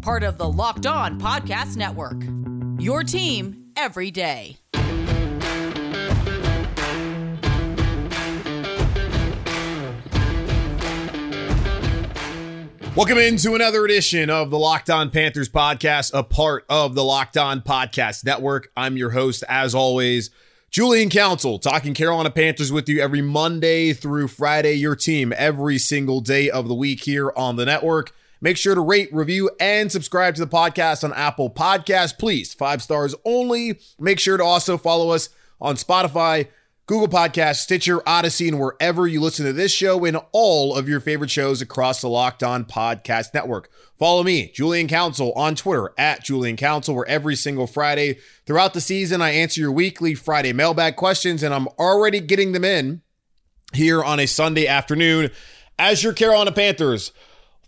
Part of the Locked On Podcast Network, your team every day. Welcome into another edition of the Locked On Panthers podcast, a part of the Locked On Podcast Network. I'm your host, as always, Julian Council, talking Carolina Panthers with you every Monday through Friday, your team every single day of the week here on the network. Make sure to rate, review, and subscribe to the podcast on Apple Podcasts, please. 5 stars only. Make sure to also follow us on Spotify, Google Podcasts, Stitcher, Odyssey, and wherever you listen to this show and all of your favorite shows across the Locked On Podcast Network. Follow me, Julian Council, on Twitter, at Julian Council, where every single Friday throughout the season, I answer your weekly Friday mailbag questions, and I'm already getting them in here on a Sunday afternoon as your Carolina Panthers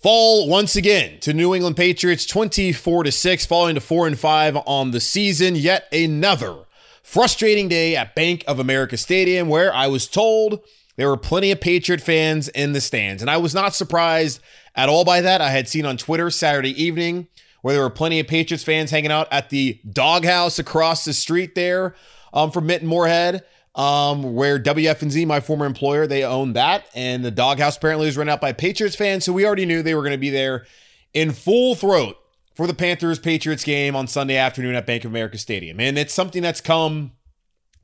fall once again to New England Patriots 24-6, falling to 4-5 on the season. Yet another frustrating day at Bank of America Stadium, where I was told there were plenty of Patriot fans in the stands. And I was not surprised at all by that. I had seen on Twitter Saturday evening where there were plenty of Patriots fans hanging out at the doghouse across the street there from Mint and Moorhead, where WFNZ, my former employer, they own that. And the doghouse apparently was run out by Patriots fans. So we already knew they were going to be there in full throat for the Panthers-Patriots game on Sunday afternoon at Bank of America Stadium. And it's something that's come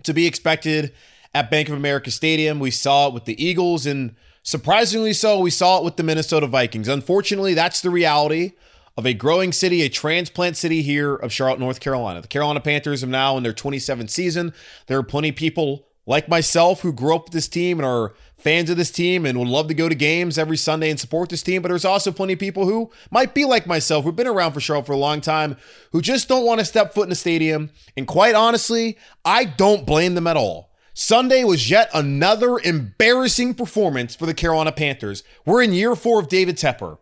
to be expected at Bank of America Stadium. We saw it with the Eagles, and surprisingly so, we saw it with the Minnesota Vikings. Unfortunately, that's the reality of a growing city, a transplant city here of Charlotte, North Carolina. The Carolina Panthers are now in their 27th season. There are plenty of people like myself who grew up with this team and are fans of this team and would love to go to games every Sunday and support this team. But there's also plenty of people who might be like myself, who've been around for Charlotte for a long time, who just don't want to step foot in the stadium. And quite honestly, I don't blame them at all. Sunday was yet another embarrassing performance for the Carolina Panthers. We're in year 4 of David Tepper.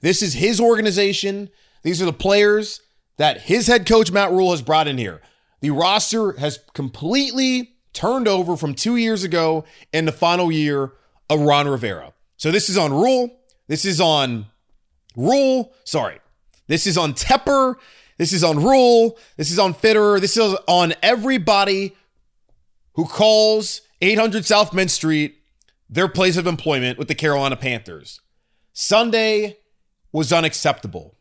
This is his organization. These are the players that his head coach, Matt Rhule, has brought in here. The roster has completely turned over from 2 years ago in the final year of Ron Rivera. So this is on Rhule. This is on Tepper. This is on Rhule. This is on Fitterer. This is on everybody who calls 800 South Mint Street their place of employment with the Carolina Panthers. Sunday was unacceptable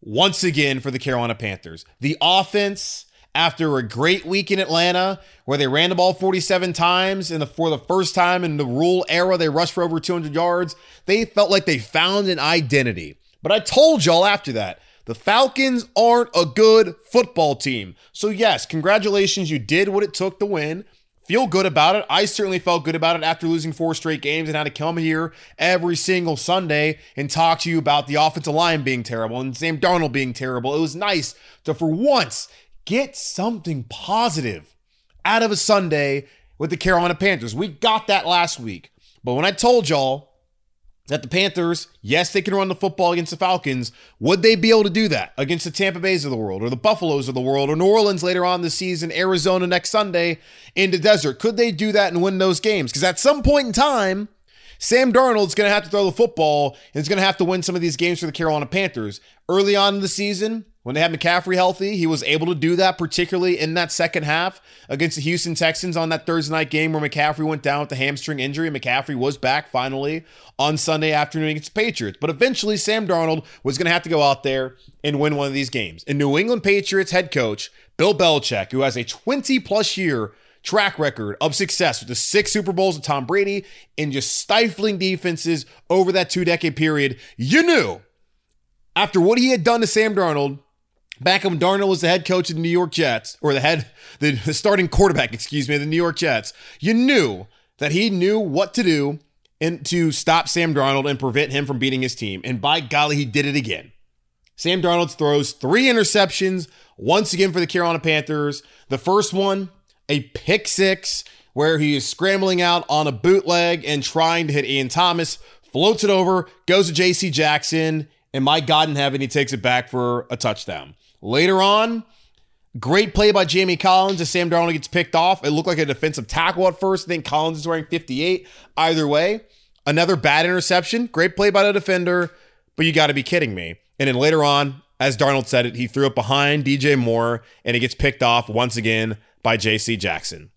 once again for the Carolina Panthers. The offense, after a great week in Atlanta where they ran the ball 47 times and for the first time in the Rhule era, they rushed for over 200 yards. They felt like they found an identity. But I told y'all after that, the Falcons aren't a good football team. So yes, congratulations. You did what it took to win. Feel good about it. I certainly felt good about it after losing 4 straight games and had to come here every single Sunday and talk to you about the offensive line being terrible and Sam Darnold being terrible. It was nice to, for once, get something positive out of a Sunday with the Carolina Panthers. We got that last week. But when I told y'all that the Panthers, yes, they can run the football against the Falcons, would they be able to do that against the Tampa Bays of the world or the Buffaloes of the world or New Orleans later on this season, Arizona next Sunday in the desert? Could they do that and win those games? Because at some point in time, Sam Darnold's going to have to throw the football and is going to have to win some of these games for the Carolina Panthers. Early on in the season, when they had McCaffrey healthy, he was able to do that, particularly in that second half against the Houston Texans on that Thursday night game where McCaffrey went down with the hamstring injury. McCaffrey was back finally on Sunday afternoon against the Patriots. But eventually, Sam Darnold was going to have to go out there and win one of these games. And New England Patriots head coach Bill Belichick, who has a 20-plus year track record of success with the 6 Super Bowls of Tom Brady and just stifling defenses over that 2-decade period, you knew after what he had done to Sam Darnold, back when Darnold was the head coach of the New York Jets, or the starting quarterback, of the New York Jets, you knew that he knew what to do and to stop Sam Darnold and prevent him from beating his team. And by golly, he did it again. Sam Darnold throws 3 interceptions once again for the Carolina Panthers. The first one, a pick six, where he is scrambling out on a bootleg and trying to hit Ian Thomas, floats it over, goes to J.C. Jackson, and my God in heaven, he takes it back for a touchdown. Later on, great play by Jamie Collins as Sam Darnold gets picked off. It looked like a defensive tackle at first. I think Collins is wearing 58. Either way, another bad interception. Great play by the defender, but you got to be kidding me. And then later on, as Darnold said it, he threw it behind DJ Moore, and it gets picked off once again by J.C. Jackson.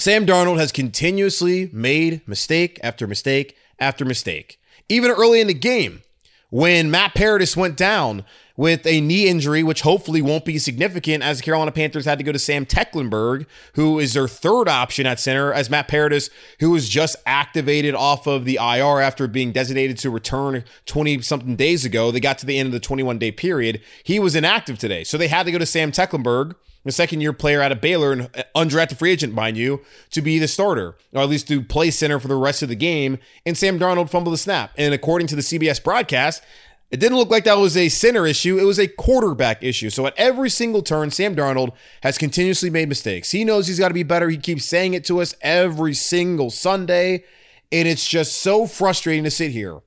Sam Darnold has continuously made mistake after mistake after mistake. Even early in the game, when Matt Paradis went down with a knee injury, which hopefully won't be significant, as the Carolina Panthers had to go to Sam Tecklenburg, who is their third option at center, as Matt Paradis, who was just activated off of the IR after being designated to return 20-something days ago. They got to the end of the 21-day period. He was inactive today, so they had to go to Sam Tecklenburg, a second-year player out of Baylor and undrafted free agent, mind you, to be the starter, or at least to play center for the rest of the game, and Sam Darnold fumbled the snap. And according to the CBS broadcast, it didn't look like that was a center issue. It was a quarterback issue. So at every single turn, Sam Darnold has continuously made mistakes. He knows he's got to be better. He keeps saying it to us every single Sunday, and it's just so frustrating to sit here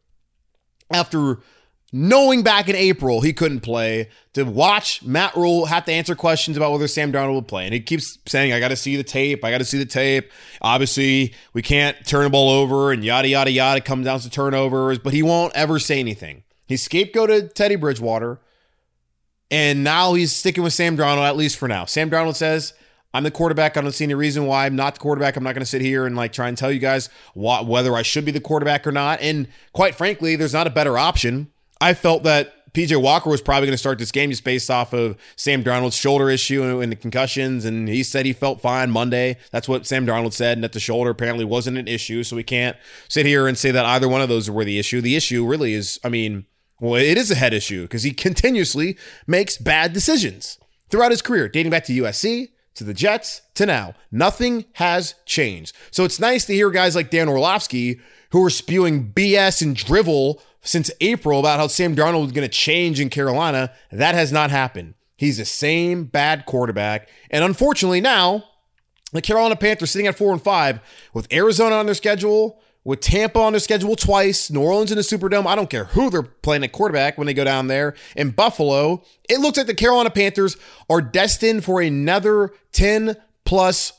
after knowing back in April he couldn't play, to watch Matt Rhule have to answer questions about whether Sam Darnold will play. And he keeps saying, I got to see the tape. Obviously, we can't turn the ball over and yada, yada, yada. It comes down to turnovers, but he won't ever say anything. He scapegoated Teddy Bridgewater, and now he's sticking with Sam Darnold, at least for now. Sam Darnold says, I'm the quarterback. I don't see any reason why I'm not the quarterback. I'm not going to sit here and try and tell you guys whether I should be the quarterback or not. And quite frankly, there's not a better option. I felt that P.J. Walker was probably going to start this game just based off of Sam Darnold's shoulder issue and the concussions, and he said he felt fine Monday. That's what Sam Darnold said, and that the shoulder apparently wasn't an issue, so we can't sit here and say that either one of those were the issue. The issue really is, it is a head issue because he continuously makes bad decisions throughout his career, dating back to USC, to the Jets, to now. Nothing has changed. So it's nice to hear guys like Dan Orlovsky, who are spewing BS and drivel since April about how Sam Darnold was going to change in Carolina. That has not happened. He's the same bad quarterback. And unfortunately now, the Carolina Panthers sitting at 4-5 with Arizona on their schedule, with Tampa on their schedule twice, New Orleans in the Superdome. I don't care who they're playing at quarterback when they go down there. And Buffalo, it looks like the Carolina Panthers are destined for another 10+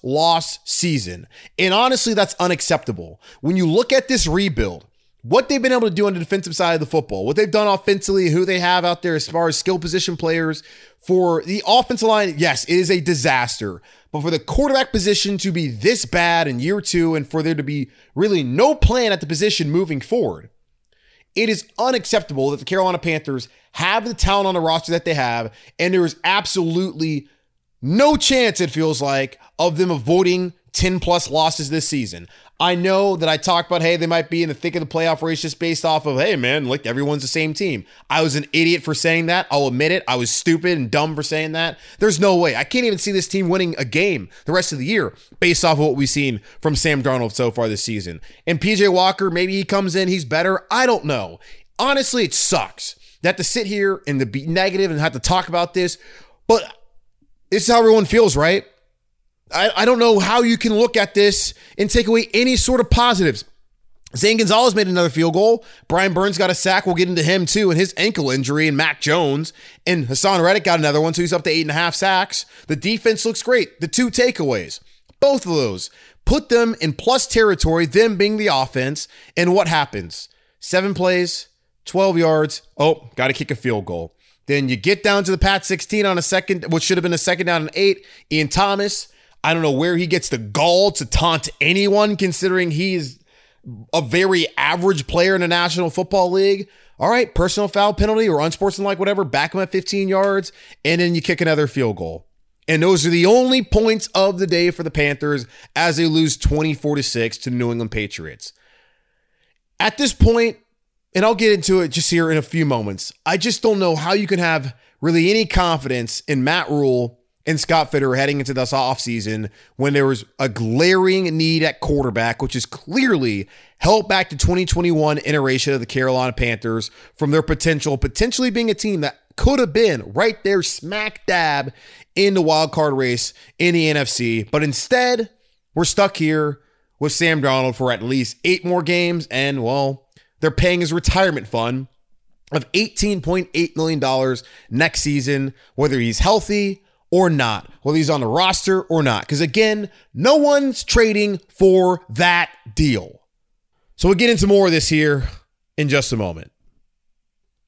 loss season. And honestly, that's unacceptable. When you look at this rebuild, what they've been able to do on the defensive side of the football, what they've done offensively, who they have out there as far as skill position players, for the offensive line, yes, it is a disaster. But for the quarterback position to be this bad in year 2 and for there to be really no plan at the position moving forward, it is unacceptable that the Carolina Panthers have the talent on the roster that they have, and there is absolutely no chance, it feels like, of them avoiding 10+ losses this season. I know that I talked about, hey, they might be in the thick of the playoff race just based off of, hey, man, look, everyone's the same team. I was an idiot for saying that. I'll admit it. I was stupid and dumb for saying that. There's no way. I can't even see this team winning a game the rest of the year based off of what we've seen from Sam Darnold so far this season. And P.J. Walker, maybe he comes in, he's better. I don't know. Honestly, it sucks that to sit here and to be negative and have to talk about this, but this is how everyone feels, right? I don't know how you can look at this and take away any sort of positives. Zane Gonzalez made another field goal. Brian Burns got a sack. We'll get into him too, and his ankle injury, and Mac Jones. And Hassan Reddick got another one, so he's up to 8.5 sacks. The defense looks great. The 2 takeaways, both of those, put them in plus territory, them being the offense. And what happens? 7 plays, 12 yards. Oh, got to kick a field goal. Then you get down to the Pat 16 on a second, what should have been a second down and 8. Ian Thomas, I don't know where he gets the gall to taunt anyone, considering he is a very average player in the National Football League. All right, personal foul penalty or unsportsmanlike, whatever, back him at 15 yards, and then you kick another field goal. And those are the only points of the day for the Panthers as they lose 24-6 to the New England Patriots. At this point, and I'll get into it just here in a few moments, I just don't know how you can have really any confidence in Matt Rhule and Scott Fitterer heading into this offseason when there was a glaring need at quarterback, which is clearly held back to 2021 iteration of the Carolina Panthers from their potentially being a team that could have been right there smack dab in the wild card race in the NFC. But instead, we're stuck here with Sam Darnold for at least 8 more games, and, well, they're paying his retirement fund of $18.8 million next season, whether he's healthy or not, whether he's on the roster or not. Because again, no one's trading for that deal. So we'll get into more of this here in just a moment.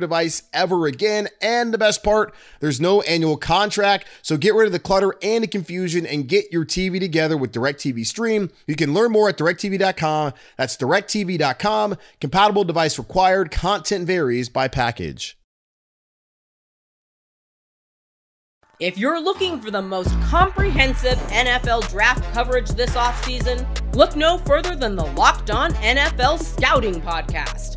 device ever again. And the best part, there's no annual contract, so get rid of the clutter and the confusion and get your TV together with Direct TV Stream. You can learn more at directtv.com. That's directtv.com. Compatible device required. Content varies by package. If you're looking for the most comprehensive NFL draft coverage this offseason, look no further than the Locked On NFL Scouting Podcast.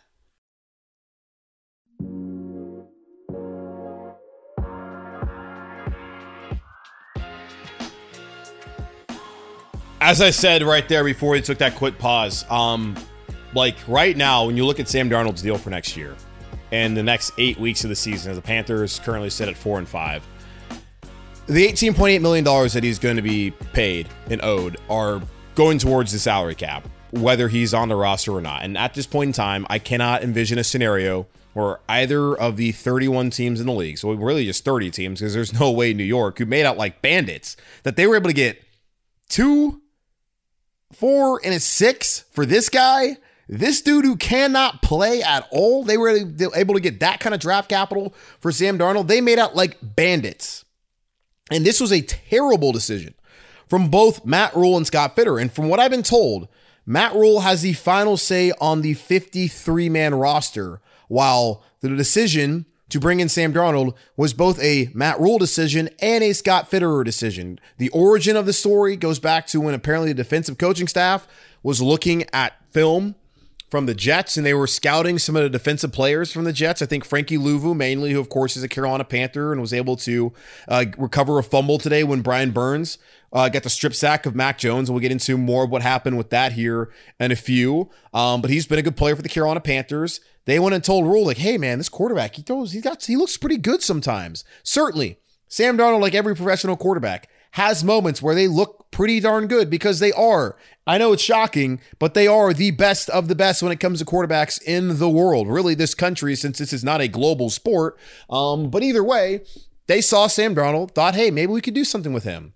As I said right there before we took that quick pause, like right now, when you look at Sam Darnold's deal for next year and the next 8 weeks of the season, as the Panthers currently sit at 4-5, the $18.8 million that he's going to be paid and owed are going towards the salary cap, whether he's on the roster or not. And at this point in time, I cannot envision a scenario where either of the 31 teams in the league, so really just 30 teams, because there's no way New York, who made out like bandits, that they were able to get 2, 4, and a 6 for this guy. This dude who cannot play at all, they were able to get that kind of draft capital for Sam Darnold. They made out like bandits. And this was a terrible decision from both Matt Rhule and Scott Fitterer. And from what I've been told, Matt Rhule has the final say on the 53-man roster, while the decision to bring in Sam Darnold was both a Matt Rhule decision and a Scott Fitterer decision. The origin of the story goes back to when apparently the defensive coaching staff was looking at film from the Jets, and they were scouting some of the defensive players from the Jets. I think Frankie Luvu mainly, who of course is a Carolina Panther and was able to recover a fumble today when Brian Burns got the strip sack of Mac Jones. And we'll get into more of what happened with that here in a few. But he's been a good player for the Carolina Panthers. They went and told Rhule, like, hey man, this quarterback, he looks pretty good sometimes. Certainly, Sam Darnold, like every professional quarterback, has moments where they look pretty darn good, because they are, I know it's shocking, but they are the best of the best when it comes to quarterbacks in the world, really this country, since this is not a global sport. But either way, they saw Sam Darnold, thought, hey, maybe we could do something with him.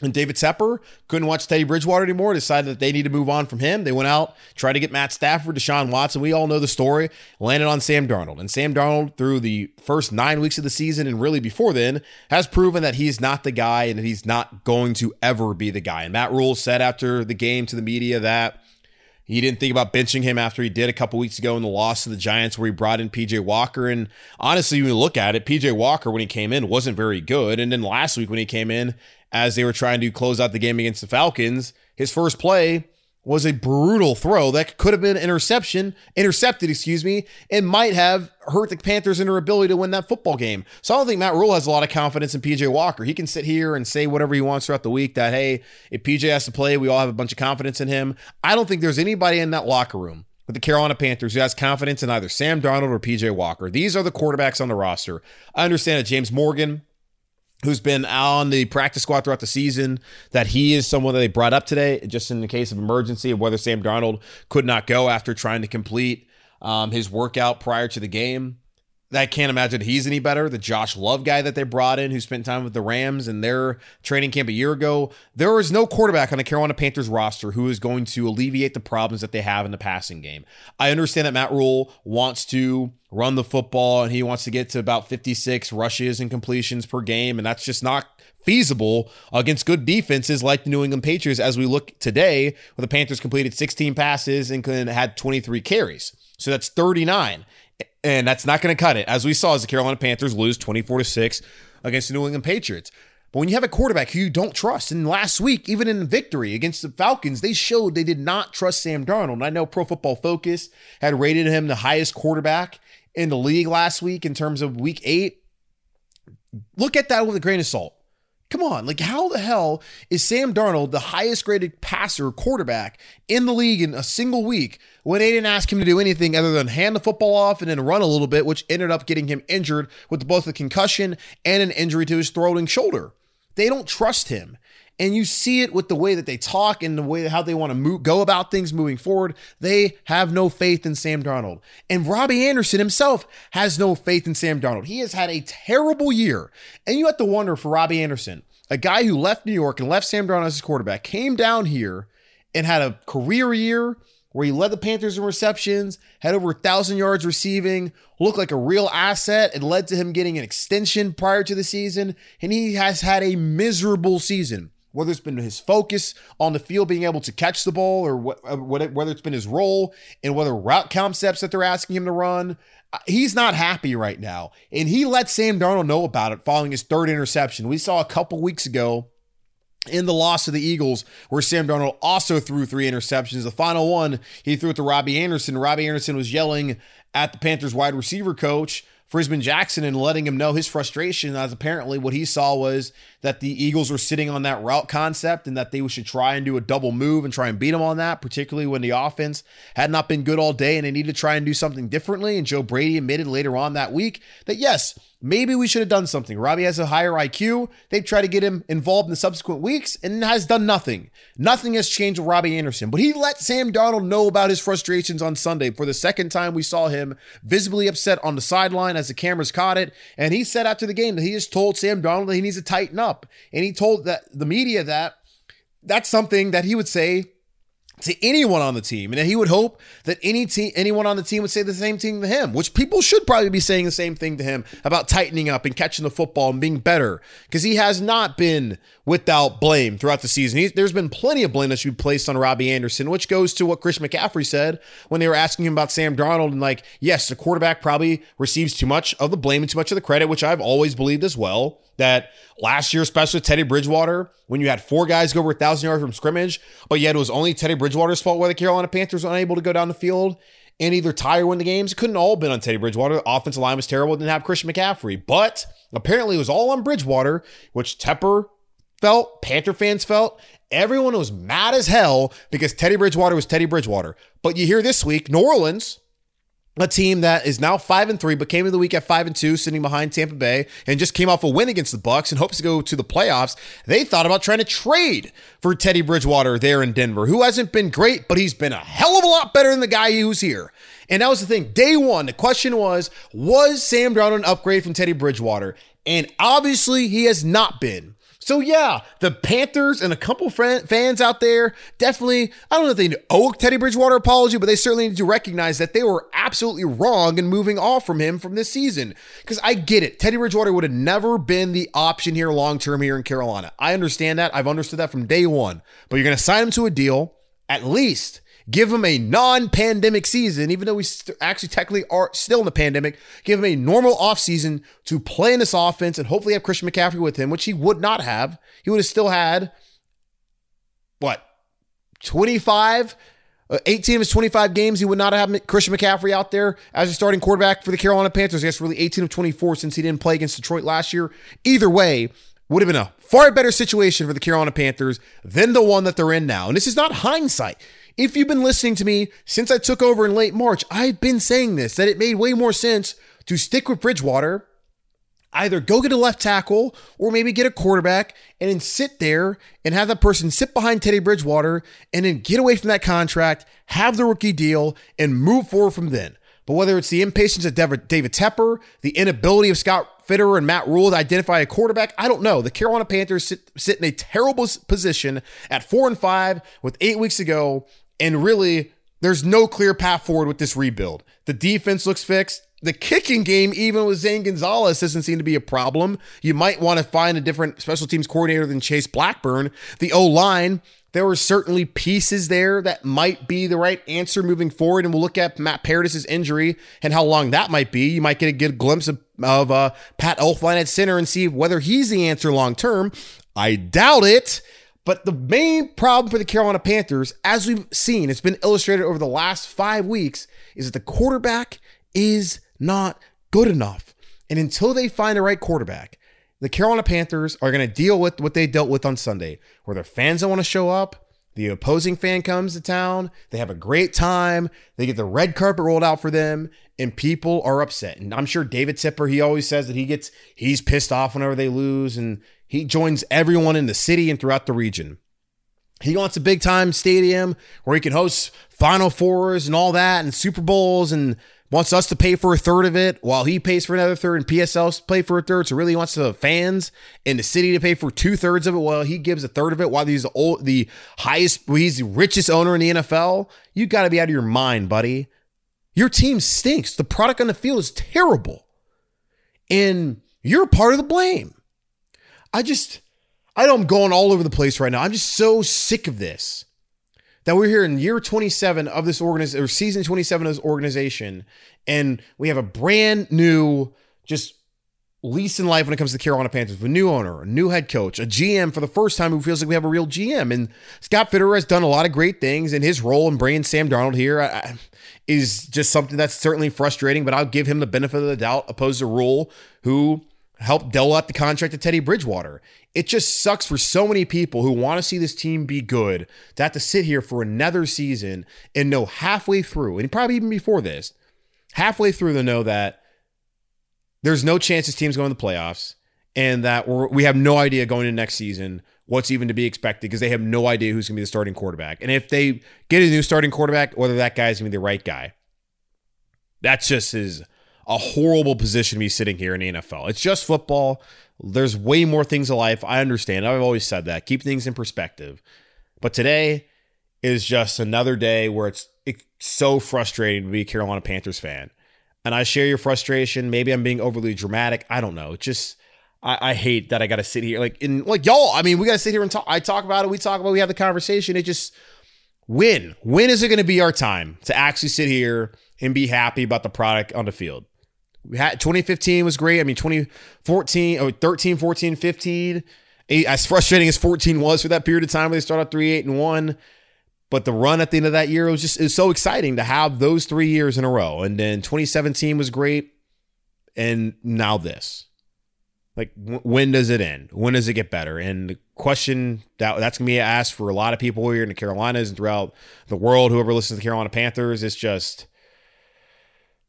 And David Tepper couldn't watch Teddy Bridgewater anymore, decided that they need to move on from him. They went out, tried to get Matt Stafford, Deshaun Watson. We all know the story. Landed on Sam Darnold. And Sam Darnold, through the first 9 weeks of the season and really before then, has proven that he's not the guy and that he's not going to ever be the guy. And Matt Rhule said after the game to the media that he didn't think about benching him after he did a couple weeks ago in the loss to the Giants, where he brought in P.J. Walker. And honestly, when you look at it, P.J. Walker, when he came in, wasn't very good. And then last week when he came in, as they were trying to close out the game against the Falcons, his first play was a brutal throw that could have been intercepted, and might have hurt the Panthers in their ability to win that football game. So I don't think Matt Rhule has a lot of confidence in P.J. Walker. He can sit here and say whatever he wants throughout the week that, hey, if P.J. has to play, we all have a bunch of confidence in him. I don't think there's anybody in that locker room with the Carolina Panthers who has confidence in either Sam Darnold or P.J. Walker. These are the quarterbacks on the roster. I understand that James Morgan who's been on the practice squad throughout the season, that he is someone that they brought up today just in the case of emergency of whether Sam Darnold could not go after trying to complete his workout prior to the game. I can't imagine he's any better. The Josh Love guy that they brought in who spent time with the Rams in their training camp a year ago. There is no quarterback on the Carolina Panthers roster who is going to alleviate the problems that they have in the passing game. I understand that Matt Rhule wants to run the football and he wants to get to about 56 rushes and completions per game, and that's just not feasible against good defenses like the New England Patriots, as we look today where the Panthers completed 16 passes and had 23 carries. So that's 39. And that's not going to cut it, as we saw as the Carolina Panthers lose 24-6 against the New England Patriots. But when you have a quarterback who you don't trust, and last week, even in victory against the Falcons, they showed they did not trust Sam Darnold. And I know Pro Football Focus had rated him the highest quarterback in the league last week in terms of week 8. Look at that with a grain of salt. Come on, like how the hell is Sam Darnold the highest graded passer quarterback in the league in a single week when they didn't ask him to do anything other than hand the football off and then run a little bit, which ended up getting him injured with both a concussion and an injury to his throat and shoulder? They don't trust him. And you see it with the way that they talk and the way how they want to go about things moving forward. They have no faith in Sam Darnold. And Robbie Anderson himself has no faith in Sam Darnold. He has had a terrible year. And you have to wonder for Robbie Anderson, a guy who left New York and left Sam Darnold as his quarterback, came down here and had a career year where he led the Panthers in receptions, had over 1,000 yards receiving, looked like a real asset. It led to him getting an extension prior to the season. And he has had a miserable season. Whether it's been his focus on the field, being able to catch the ball, or whether it's been his role and whether route concepts that they're asking him to run, he's not happy right now. And he let Sam Darnold know about it following his third interception. We saw a couple weeks ago in the loss to the Eagles where Sam Darnold also threw 3 interceptions. The final one, he threw it to Robbie Anderson. Robbie Anderson was yelling at the Panthers wide receiver coach, Frisman Jackson, and letting him know his frustration, as apparently what he saw was that the Eagles were sitting on that route concept and that they should try and do a double move and try and beat him on that, particularly when the offense had not been good all day and they needed to try and do something differently. And Joe Brady admitted later on that week that, yes, maybe we should have done something. Robbie has a higher IQ. They've tried to get him involved in the subsequent weeks and has done nothing. Nothing has changed with Robbie Anderson, but he let Sam Darnold know about his frustrations on Sunday. For the second time, we saw him visibly upset on the sideline as the cameras caught it. And he said after the game that he has told Sam Darnold that he needs to tighten up. And he told that the media that that's something that he would say to anyone on the team, and that he would hope that anyone on the team would say the same thing to him, which people should probably be saying the same thing to him about tightening up and catching the football and being better, because he has not been without blame throughout the season. There's been plenty of blame that should be placed on Robbie Anderson, which goes to what Christian McCaffrey said when they were asking him about Sam Darnold, and like, yes, the quarterback probably receives too much of the blame and too much of the credit, which I've always believed as well. That last year, especially Teddy Bridgewater, when you had 4 guys go over 1,000 yards from scrimmage, but yet it was only Teddy Bridgewater's fault where the Carolina Panthers were unable to go down the field and either tie or win the games. It couldn't all have been on Teddy Bridgewater. The offensive line was terrible. It didn't have Christian McCaffrey. But apparently it was all on Bridgewater, which Tepper felt, Panther fans felt. Everyone was mad as hell because Teddy Bridgewater was Teddy Bridgewater. But you hear this week, New Orleans, a team that is now 5-3, but came into the week at 5-2, sitting behind Tampa Bay, and just came off a win against the Bucs and hopes to go to the playoffs. They thought about trying to trade for Teddy Bridgewater there in Denver, who hasn't been great, but he's been a hell of a lot better than the guy who's here. And that was the thing. Day one, the question was Sam Darnold an upgrade from Teddy Bridgewater? And obviously he has not been. So yeah, the Panthers and a couple fans out there definitely, I don't know if they need to owe Teddy Bridgewater an apology, but they certainly need to recognize that they were absolutely wrong in moving off from him from this season. Because I get it. Teddy Bridgewater would have never been the option here long-term here in Carolina. I understand that. I've understood that from day one. But you're going to sign him to a deal, at least give him a non-pandemic season, even though we actually technically are still in the pandemic, give him a normal offseason to play in this offense and hopefully have Christian McCaffrey with him, which he would not have. He would have still had, 18 of his 25 games, he would not have Christian McCaffrey out there as a starting quarterback for the Carolina Panthers. I guess really 18 of 24 since he didn't play against Detroit last year. Either way, would have been a far better situation for the Carolina Panthers than the one that they're in now. And this is not hindsight. If you've been listening to me since I took over in late March, I've been saying this, that it made way more sense to stick with Bridgewater Either go get a left tackle or maybe get a quarterback and then sit there and have that person sit behind Teddy Bridgewater and then get away from that contract, have the rookie deal, and move forward from then. But whether it's the impatience of David Tepper, the inability of Scott Fitterer and Matt Rhule to identify a quarterback, I don't know. The Carolina Panthers sit in a terrible position at 4-5 with 8 weeks to go, and really there's no clear path forward with this rebuild. The defense looks fixed. The kicking game, even with Zane Gonzalez, doesn't seem to be a problem. You might want to find a different special teams coordinator than Chase Blackburn. The O-line, there were certainly pieces there that might be the right answer moving forward, and we'll look at Matt Paradis' injury and how long that might be. You might get a good glimpse of Pat Elflein at center and see whether he's the answer long-term. I doubt it. But the main problem for the Carolina Panthers, as we've seen, it's been illustrated over the last 5 weeks, is that the quarterback is not good enough. And until they find the right quarterback, the Carolina Panthers are going to deal with what they dealt with on Sunday, where their fans don't want to show up. The opposing fan comes to town. They have a great time. They get the red carpet rolled out for them, and people are upset. And I'm sure David Tepper, he always says that he's pissed off whenever they lose, and he joins everyone in the city and throughout the region. He wants a big-time stadium where he can host Final Fours and all that and Super Bowls, and wants us to pay for a third of it while he pays for another third, and PSLs pay for a third. So really he wants the fans and the city to pay for 2/3 of it while he gives a third of it, while he's the richest owner in the NFL. You got to be out of your mind, buddy. Your team stinks. The product on the field is terrible. And you're part of the blame. I know I'm going all over the place right now. I'm just so sick of this. That we're here in year 27 of this organization, or season 27 of this organization, and we have a brand new just lease in life when it comes to the Carolina Panthers, with a new owner, a new head coach, a GM for the first time who feels like we have a real GM. And Scott Fitterer has done a lot of great things, and his role in bringing Sam Darnold here is just something that's certainly frustrating, but I'll give him the benefit of the doubt, opposed to Rhule, who helped dole out the contract to Teddy Bridgewater. It just sucks for so many people who want to see this team be good to have to sit here for another season and know halfway through, and probably even before this, halfway through, to know that there's no chance this team's going to the playoffs, and that we have no idea going into next season what's even to be expected, because they have no idea who's going to be the starting quarterback. And if they get a new starting quarterback, whether that guy's going to be the right guy. That's just a horrible position to be sitting here in the NFL. It's just football. There's way more things in life. I understand. I've always said that. Keep things in perspective. But today is just another day where it's so frustrating to be a Carolina Panthers fan. And I share your frustration. Maybe I'm being overly dramatic. I don't know. I hate that I got to sit here. Y'all, I mean, we got to sit here and talk. I talk about it. We talk about it. We have the conversation. It just, when is it going to be our time to actually sit here and be happy about the product on the field? 2015 was great. 2014, 13, 14, 15, as frustrating as 14 was for that period of time where they started out 3-8-1, but the run at the end of that year, it was so exciting to have those 3 years in a row. And then 2017 was great. And now this, when does it end? When does it get better? And the question that's going to be asked for a lot of people here in the Carolinas and throughout the world, whoever listens to the Carolina Panthers, is just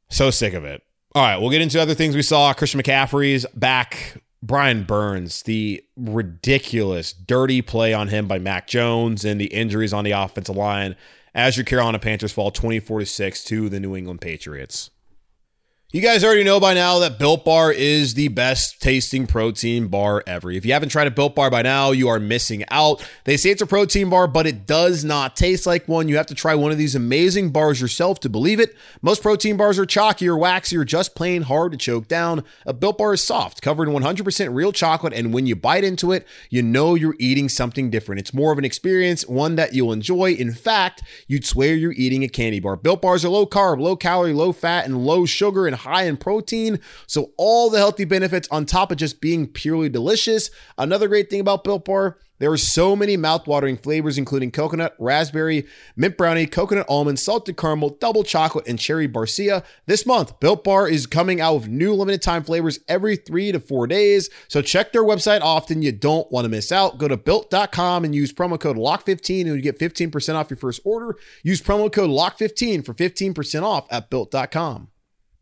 so sick of it. All right, we'll get into other things we saw. Christian McCaffrey's back. Brian Burns, the ridiculous, dirty play on him by Mac Jones, and the injuries on the offensive line as your Carolina Panthers fall 24-6 to the New England Patriots. You guys already know by now that Built Bar is the best tasting protein bar ever. If you haven't tried a Built Bar by now, you are missing out. They say it's a protein bar, but it does not taste like one. You have to try one of these amazing bars yourself to believe it. Most protein bars are chalky or waxy or just plain hard to choke down. A Built Bar is soft, covered in 100% real chocolate, and when you bite into it, you know you're eating something different. It's more of an experience, one that you'll enjoy. In fact, you'd swear you're eating a candy bar. Built Bars are low carb, low calorie, low fat, and low sugar, and high in protein, so all the healthy benefits on top of just being purely delicious. Another great thing about Built Bar, there are so many mouthwatering flavors, including coconut, raspberry, mint brownie, coconut almond, salted caramel, double chocolate, and cherry barcia. This month, Built Bar is coming out with new limited time flavors every 3 to 4 days, so check their website often. You don't want to miss out. Go to Built.com and use promo code LOCK15 and you get 15% off your first order. Use promo code LOCK15 for 15% off at Built.com.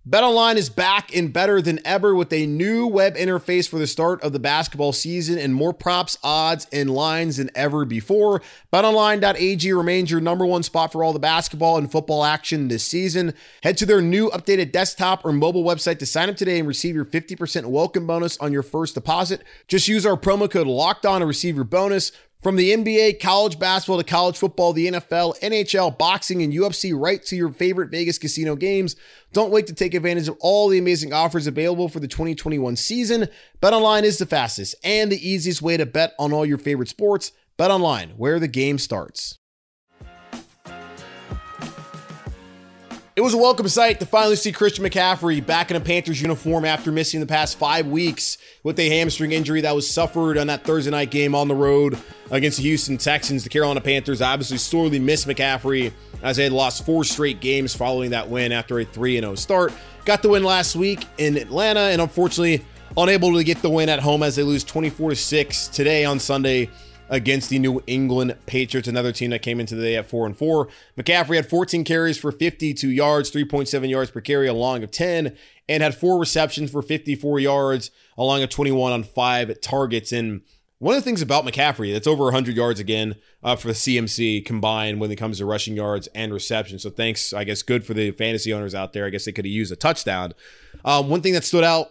BetOnline is back and better than ever with a new web interface for the start of the basketball season and more props, odds, and lines than ever before. BetOnline.ag remains your number one spot for all the basketball and football action this season. Head to their new updated desktop or mobile website to sign up today and receive your 50% welcome bonus on your first deposit. Just use our promo code LOCKEDON to receive your bonus. From the NBA, college basketball to college football, the NFL, NHL, boxing, and UFC, right to your favorite Vegas casino games. Don't wait to take advantage of all the amazing offers available for the 2021 season. BetOnline is the fastest and the easiest way to bet on all your favorite sports. BetOnline, where the game starts. It was a welcome sight to finally see Christian McCaffrey back in a Panthers uniform after missing the past 5 weeks with a hamstring injury that was suffered on that Thursday night game on the road against the Houston Texans. The Carolina Panthers obviously sorely missed McCaffrey as they had lost 4 straight games following that win after a 3-0 start. Got the win last week in Atlanta and unfortunately unable to get the win at home as they lose 24-6 today on Sunday against the New England Patriots, another team that came into the day at 4-4. McCaffrey had 14 carries for 52 yards, 3.7 yards per carry, a long of 10, and had 4 receptions for 54 yards, a long of 21 on 5 targets. And one of the things about McCaffrey, that's over 100 yards again for the CMC combined when it comes to rushing yards and reception. So thanks, I guess, good for the fantasy owners out there. I guess they could have used a touchdown. One thing that stood out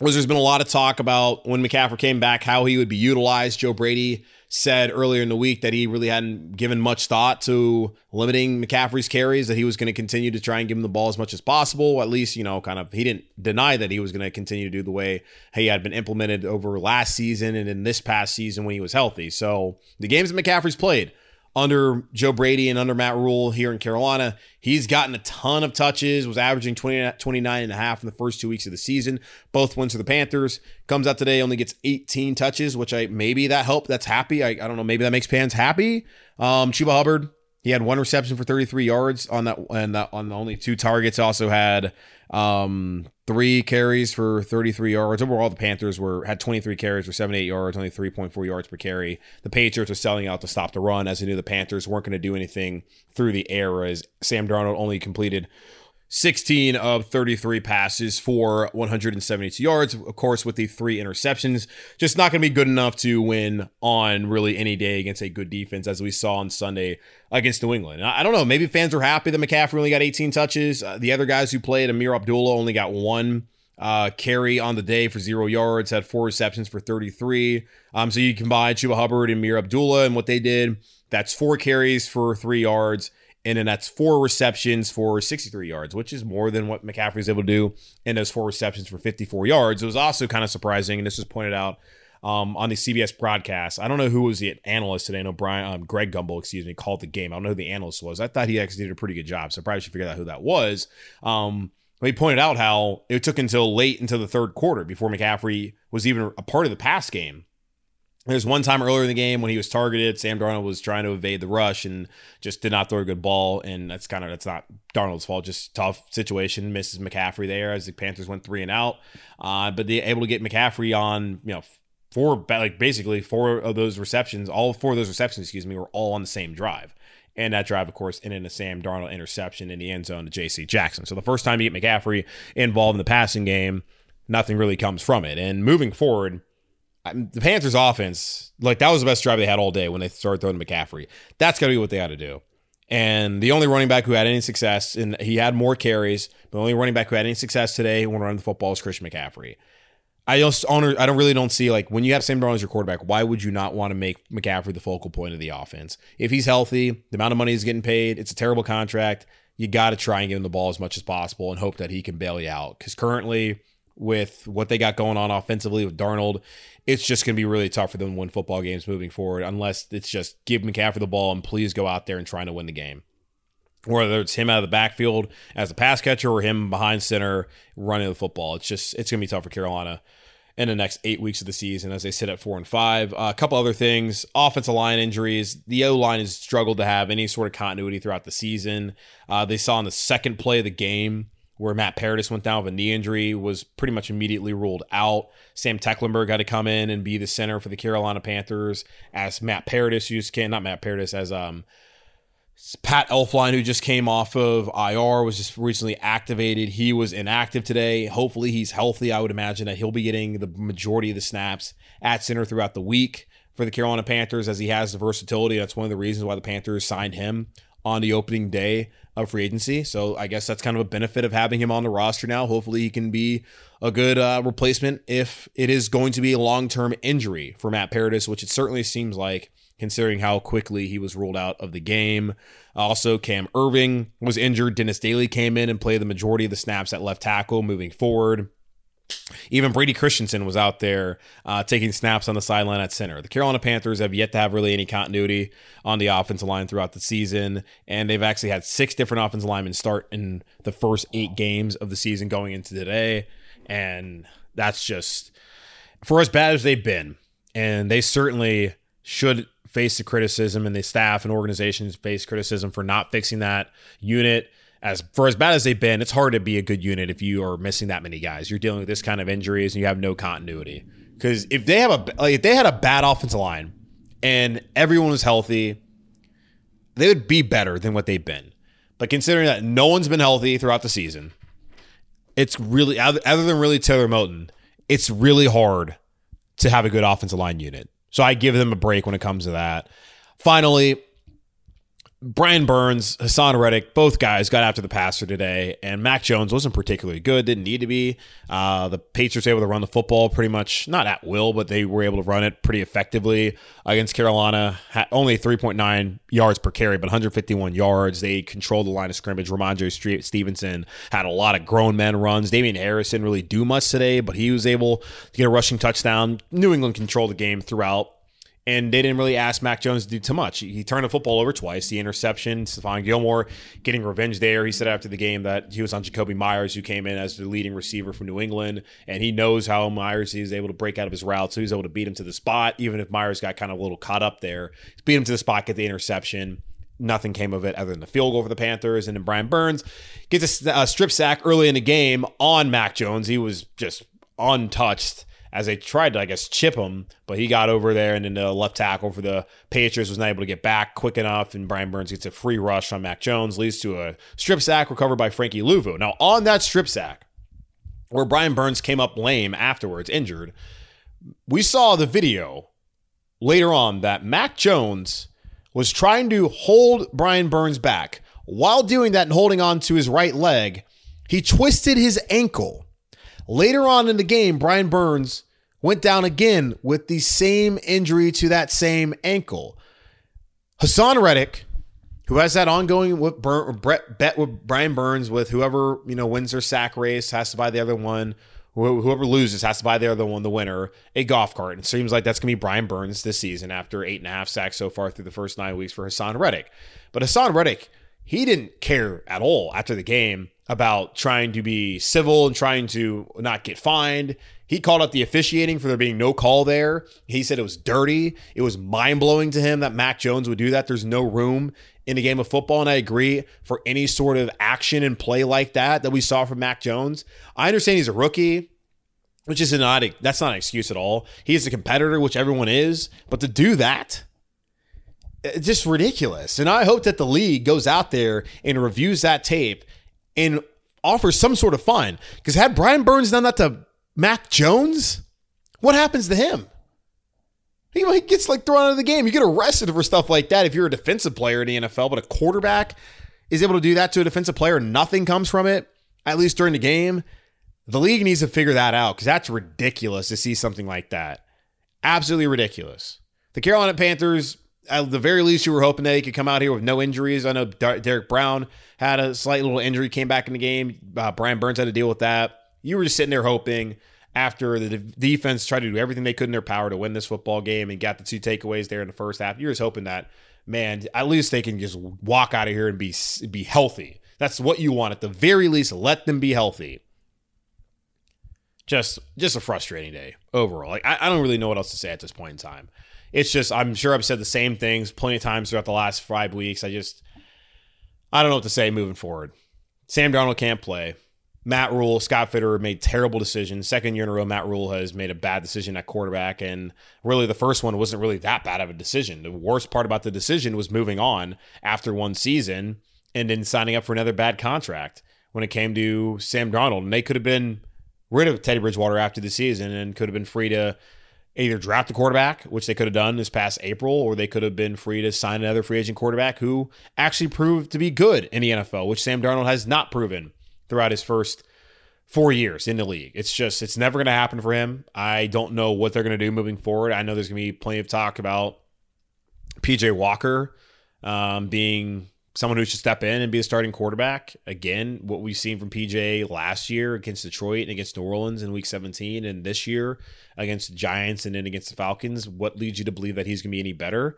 was there's been a lot of talk about when McCaffrey came back, how he would be utilized. Joe Brady said earlier in the week that he really hadn't given much thought to limiting McCaffrey's carries, that he was going to continue to try and give him the ball as much as possible. At least, kind of, he didn't deny that he was going to continue to do the way he had been implemented over last season and in this past season when he was healthy. So the games that McCaffrey's played under Joe Brady and under Matt Rhule here in Carolina, he's gotten a ton of touches, was averaging 29.5 in the first 2 weeks of the season. Both wins for the Panthers. Comes out today, only gets 18 touches, which maybe that helped. That's happy. I don't know. Maybe that makes fans happy. Chuba Hubbard, he had 1 reception for 33 yards on that, and on only 2 targets. Also had 3 carries for 33 yards. Overall, the Panthers had 23 carries for 78 yards, only 3.4 yards per carry. The Patriots were selling out to stop the run, as they knew the Panthers weren't going to do anything through the air, as Sam Darnold only completed 16 of 33 passes for 172 yards, of course, with the 3 interceptions. Just not going to be good enough to win on really any day against a good defense, as we saw on Sunday against New England. And I don't know, maybe fans were happy that McCaffrey only got 18 touches. The other guys who played, Amir Abdullah only got 1 carry on the day for 0 yards, had 4 receptions for 33. So you combine Chuba Hubbard and Amir Abdullah and what they did, that's 4 carries for 3 yards. And then that's 4 receptions for 63 yards, which is more than what McCaffrey was able to do in those 4 receptions for 54 yards. It was also kind of surprising, and this was pointed out on the CBS broadcast. I don't know who was the analyst today. I know Greg Gumbel, called the game. I don't know who the analyst was. I thought he actually did a pretty good job, so I probably should figure out who that was. But he pointed out how it took until late into the third quarter before McCaffrey was even a part of the pass game. There's one time earlier in the game when he was targeted, Sam Darnold was trying to evade the rush and just did not throw a good ball, and that's not Darnold's fault, just tough situation, misses McCaffrey there as the Panthers went 3 and out, but they able to get McCaffrey on, 4 of those receptions, all 4 of those receptions, were all on the same drive. And that drive, of course, ended in a Sam Darnold interception in the end zone to J.C. Jackson. So the first time you get McCaffrey involved in the passing game, nothing really comes from it. And moving forward, the Panthers offense, that was the best drive they had all day when they started throwing to McCaffrey. That's got to be what they ought to do. And the only running back who had any success, and he had more carries, but the only running back who had any success today when running the football is Christian McCaffrey. I don't see, when you have Sam Darnold as your quarterback, why would you not want to make McCaffrey the focal point of the offense? If he's healthy, the amount of money he's getting paid, it's a terrible contract. You got to try and give him the ball as much as possible and hope that he can bail you out. Because currently, with what they got going on offensively with Darnold, it's just going to be really tough for them to win football games moving forward, unless it's just give McCaffrey the ball and please go out there and try to win the game. Whether it's him out of the backfield as a pass catcher or him behind center running the football, it's going to be tough for Carolina in the next 8 weeks of the season as they sit at 4-5. A couple other things, offensive line injuries. The O-line has struggled to have any sort of continuity throughout the season. They saw in the second play of the game where Matt Paradis went down with a knee injury, was pretty much immediately ruled out. Sam Tecklenburg had to come in and be the center for the Carolina Panthers as Matt Paradis, as Pat Elflein, who just came off of IR, was just recently activated. He was inactive today. Hopefully he's healthy. I would imagine that he'll be getting the majority of the snaps at center throughout the week for the Carolina Panthers, as he has the versatility. That's one of the reasons why the Panthers signed him on the opening day of free agency. So I guess that's kind of a benefit of having him on the roster now. Hopefully he can be a good replacement if it is going to be a long-term injury for Matt Paradis, which it certainly seems like, considering how quickly he was ruled out of the game. Also, Cam Irving was injured. Dennis Daly came in and played the majority of the snaps at left tackle moving forward. Even Brady Christensen was out there taking snaps on the sideline at center. The Carolina Panthers have yet to have really any continuity on the offensive line throughout the season, and they've actually had 6 different offensive linemen start in the first 8 games of the season going into today, and that's just, for as bad as they've been, and they certainly should face the criticism, and the staff and organizations face criticism for not fixing that unit. As bad as they've been, it's hard to be a good unit if you are missing that many guys. You're dealing with this kind of injuries and you have no continuity. Because if they have if they had a bad offensive line and everyone was healthy, they would be better than what they've been. But considering that no one's been healthy throughout the season, it's really, other than really Taylor Moton, it's really hard to have a good offensive line unit. So I give them a break when it comes to that. Finally, Brian Burns, Hassan Reddick, both guys got after the passer today, and Mac Jones wasn't particularly good, didn't need to be. The Patriots were able to run the football pretty much, not at will, but they were able to run it pretty effectively against Carolina. Only 3.9 yards per carry, but 151 yards. They controlled the line of scrimmage. Ramondre Stevenson had a lot of grown men runs. Damian Harris didn't really do much today, but he was able to get a rushing touchdown. New England controlled the game throughout. And they didn't really ask Mac Jones to do too much. He turned the football over twice. The interception, Stephon Gilmore getting revenge there. He said after the game that he was on Jacoby Myers, who came in as the leading receiver from New England. And he knows how Myers, he was able to break out of his route. So he was able to beat him to the spot, even if Myers got kind of a little caught up there. Beat him to the spot, get the interception. Nothing came of it other than the field goal for the Panthers. And then Brian Burns gets a strip sack early in the game on Mac Jones. He was just untouched, as they tried to, I guess, chip him, but he got over there, and then the left tackle for the Patriots was not able to get back quick enough, and Brian Burns gets a free rush from Mac Jones, leads to a strip sack recovered by Frankie Luvu. Now, on that strip sack, where Brian Burns came up lame afterwards, injured, we saw the video later on that Mac Jones was trying to hold Brian Burns back. While doing that and holding on to his right leg, he twisted his ankle. Later on in the game, Brian Burns went down again with the same injury to that same ankle. Hassan Reddick, who has that ongoing bet with Brian Burns with whoever, wins their sack race has to buy the other one. Whoever loses has to buy the other one, the winner, a golf cart. It seems like that's going to be Brian Burns this season after 8.5 sacks so far through the first 9 weeks for Hassan Reddick. But Hassan Reddick, he didn't care at all after the game about trying to be civil and trying to not get fined. He called out the officiating for there being no call there. He said it was dirty. It was mind-blowing to him that Mac Jones would do that. There's no room in the game of football, and I agree, for any sort of action and play like that we saw from Mac Jones. I understand he's a rookie, which is that's not an excuse at all. He is a competitor, which everyone is, but to do that, it's just ridiculous. And I hope that the league goes out there and reviews that tape and offers some sort of fine. Because had Brian Burns done that to Mac Jones, what happens to him? He gets thrown out of the game. You get arrested for stuff like that if you're a defensive player in the NFL, but a quarterback is able to do that to a defensive player and nothing comes from it, at least during the game. The league needs to figure that out because that's ridiculous to see something like that. Absolutely ridiculous. The Carolina Panthers, at the very least, you were hoping that he could come out here with no injuries. I know Derek Brown had a slight little injury, came back in the game. Brian Burns had to deal with that. You were just sitting there hoping after the defense tried to do everything they could in their power to win this football game and got the 2 takeaways there in the first half. You're just hoping that, man, at least they can just walk out of here and be healthy. That's what you want. At the very least, let them be healthy. Just a frustrating day overall. I don't really know what else to say at this point in time. It's just, I'm sure I've said the same things plenty of times throughout the last 5 weeks. I don't know what to say moving forward. Sam Darnold can't play. Matt Rhule, Scott Fitterer made terrible decisions. Second year in a row, Matt Rhule has made a bad decision at quarterback. And really, the first one wasn't really that bad of a decision. The worst part about the decision was moving on after one season and then signing up for another bad contract when it came to Sam Darnold. And they could have been rid of Teddy Bridgewater after the season and could have been free to either draft a quarterback, which they could have done this past April, or they could have been free to sign another free agent quarterback who actually proved to be good in the NFL, which Sam Darnold has not proven throughout his first 4 years in the league. It's never going to happen for him. I don't know what they're going to do moving forward. I know there's going to be plenty of talk about P.J. Walker being someone who should step in and be a starting quarterback. Again, what we've seen from P.J. last year against Detroit and against New Orleans in Week 17 and this year against the Giants and then against the Falcons, what leads you to believe that he's going to be any better?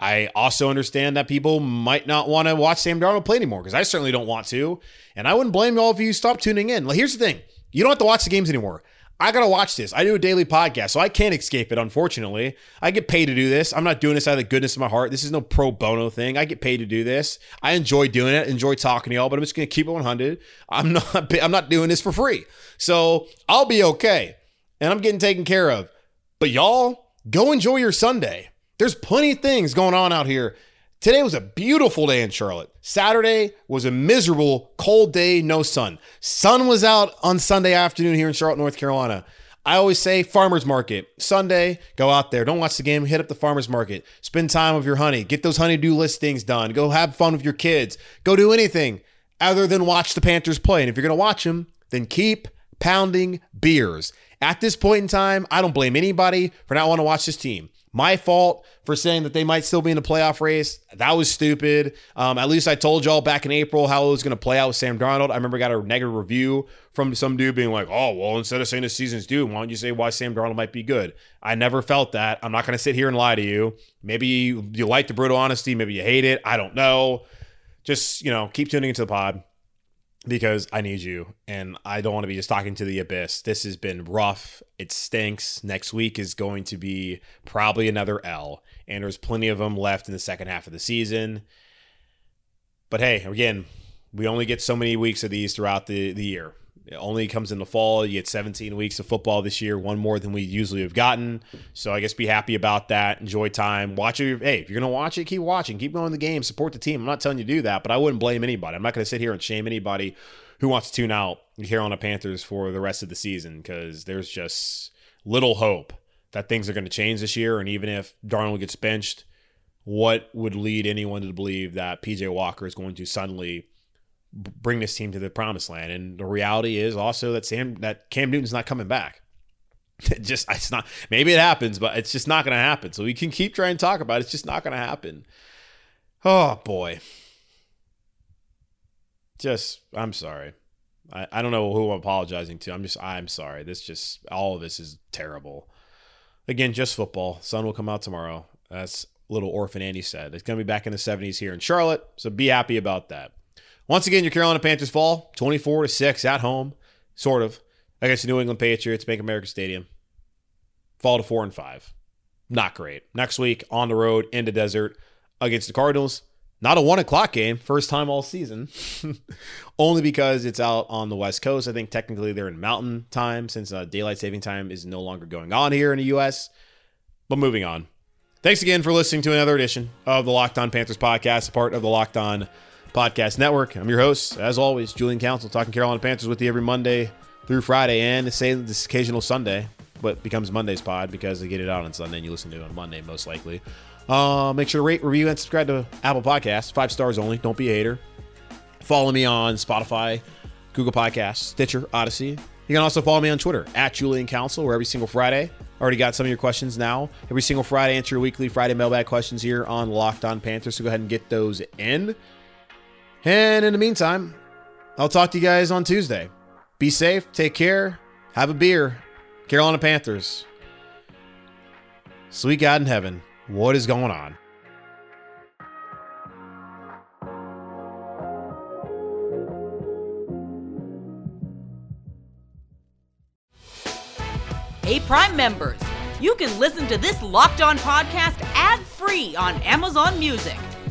I also understand that people might not want to watch Sam Darnold play anymore because I certainly don't want to, and I wouldn't blame all of you. Stop tuning in. Like, here's the thing. You don't have to watch the games anymore. I got to watch this. I do a daily podcast, so I can't escape it, unfortunately. I get paid to do this. I'm not doing this out of the goodness of my heart. This is no pro bono thing. I get paid to do this. I enjoy doing it, enjoy talking to y'all, but I'm just going to keep it 100. I'm not doing this for free, so I'll be okay, and I'm getting taken care of. But y'all, go enjoy your Sunday. There's plenty of things going on out here. Today was a beautiful day in Charlotte. Saturday was a miserable, cold day, no sun. Sun was out on Sunday afternoon here in Charlotte, North Carolina. I always say farmer's market. Sunday, go out there. Don't watch the game. Hit up the farmer's market. Spend time with your honey. Get those honey-do list things done. Go have fun with your kids. Go do anything other than watch the Panthers play. And if you're going to watch them, then keep pounding beers. At this point in time, I don't blame anybody for not wanting to watch this team. My fault for saying that they might still be in the playoff race. That was stupid. At least I told y'all back in April how it was going to play out with Sam Darnold. I remember I got a negative review from some dude being like, oh, well, instead of saying the season's due, why don't you say why Sam Darnold might be good? I never felt that. I'm not going to sit here and lie to you. Maybe you like the brutal honesty. Maybe you hate it. I don't know. Just, keep tuning into the pod because I need you. And I don't want to be just talking to the abyss. This has been rough. It stinks. Next week is going to be probably another L. And there's plenty of them left in the second half of the season. But hey, again, we only get so many weeks of these throughout the year. It only comes in the fall. You get 17 weeks of football this year, one more than we usually have gotten. So I guess be happy about that. Enjoy time. Watch it. Hey, if you're going to watch it, keep watching. Keep going to the game. Support the team. I'm not telling you to do that, but I wouldn't blame anybody. I'm not going to sit here and shame anybody who wants to tune out the Carolina Panthers for the rest of the season because there's just little hope that things are going to change this year. And even if Darnold gets benched, what would lead anyone to believe that P.J. Walker is going to suddenly bring this team to the promised land? And the reality is also that Cam Newton's not coming back. It's not, maybe it happens, but it's just not going to happen. So we can keep trying to talk about it. It's just not going to happen. Oh boy. I'm sorry. I don't know who I'm apologizing to. I'm sorry. All of this is terrible. Again, just football. Sun will come out tomorrow. That's little orphan Andy said. It's going to be back in the 70s here in Charlotte. So be happy about that. Once again, your Carolina Panthers fall 24-6 at home, sort of, against the New England Patriots, Bank of America Stadium. Fall to 4-5. Not great. Next week, on the road, in the desert, against the Cardinals. Not a 1 o'clock game, first time all season, only because it's out on the West Coast. I think technically they're in mountain time since daylight saving time is no longer going on here in the U.S., but moving on. Thanks again for listening to another edition of the Locked On Panthers podcast, part of the Locked On Podcast Network. I'm your host, as always, Julian Council, talking Carolina Panthers with you every Monday through Friday and say this occasional Sunday, but becomes Monday's pod because they get it out on Sunday and you listen to it on Monday most likely. Make sure to rate, review, and subscribe to Apple Podcasts. 5 stars only. Don't be a hater. Follow me on Spotify, Google Podcasts, Stitcher, Odyssey. You can also follow me on Twitter at Julian Council, where every single Friday, already got some of your questions now. Every single Friday, answer your weekly Friday mailbag questions here on Locked On Panthers. So go ahead and get those in. And in the meantime, I'll talk to you guys on Tuesday. Be safe. Take care. Have a beer. Carolina Panthers. Sweet God in heaven, what is going on? Hey, Prime members, you can listen to this Locked On podcast ad-free on Amazon Music.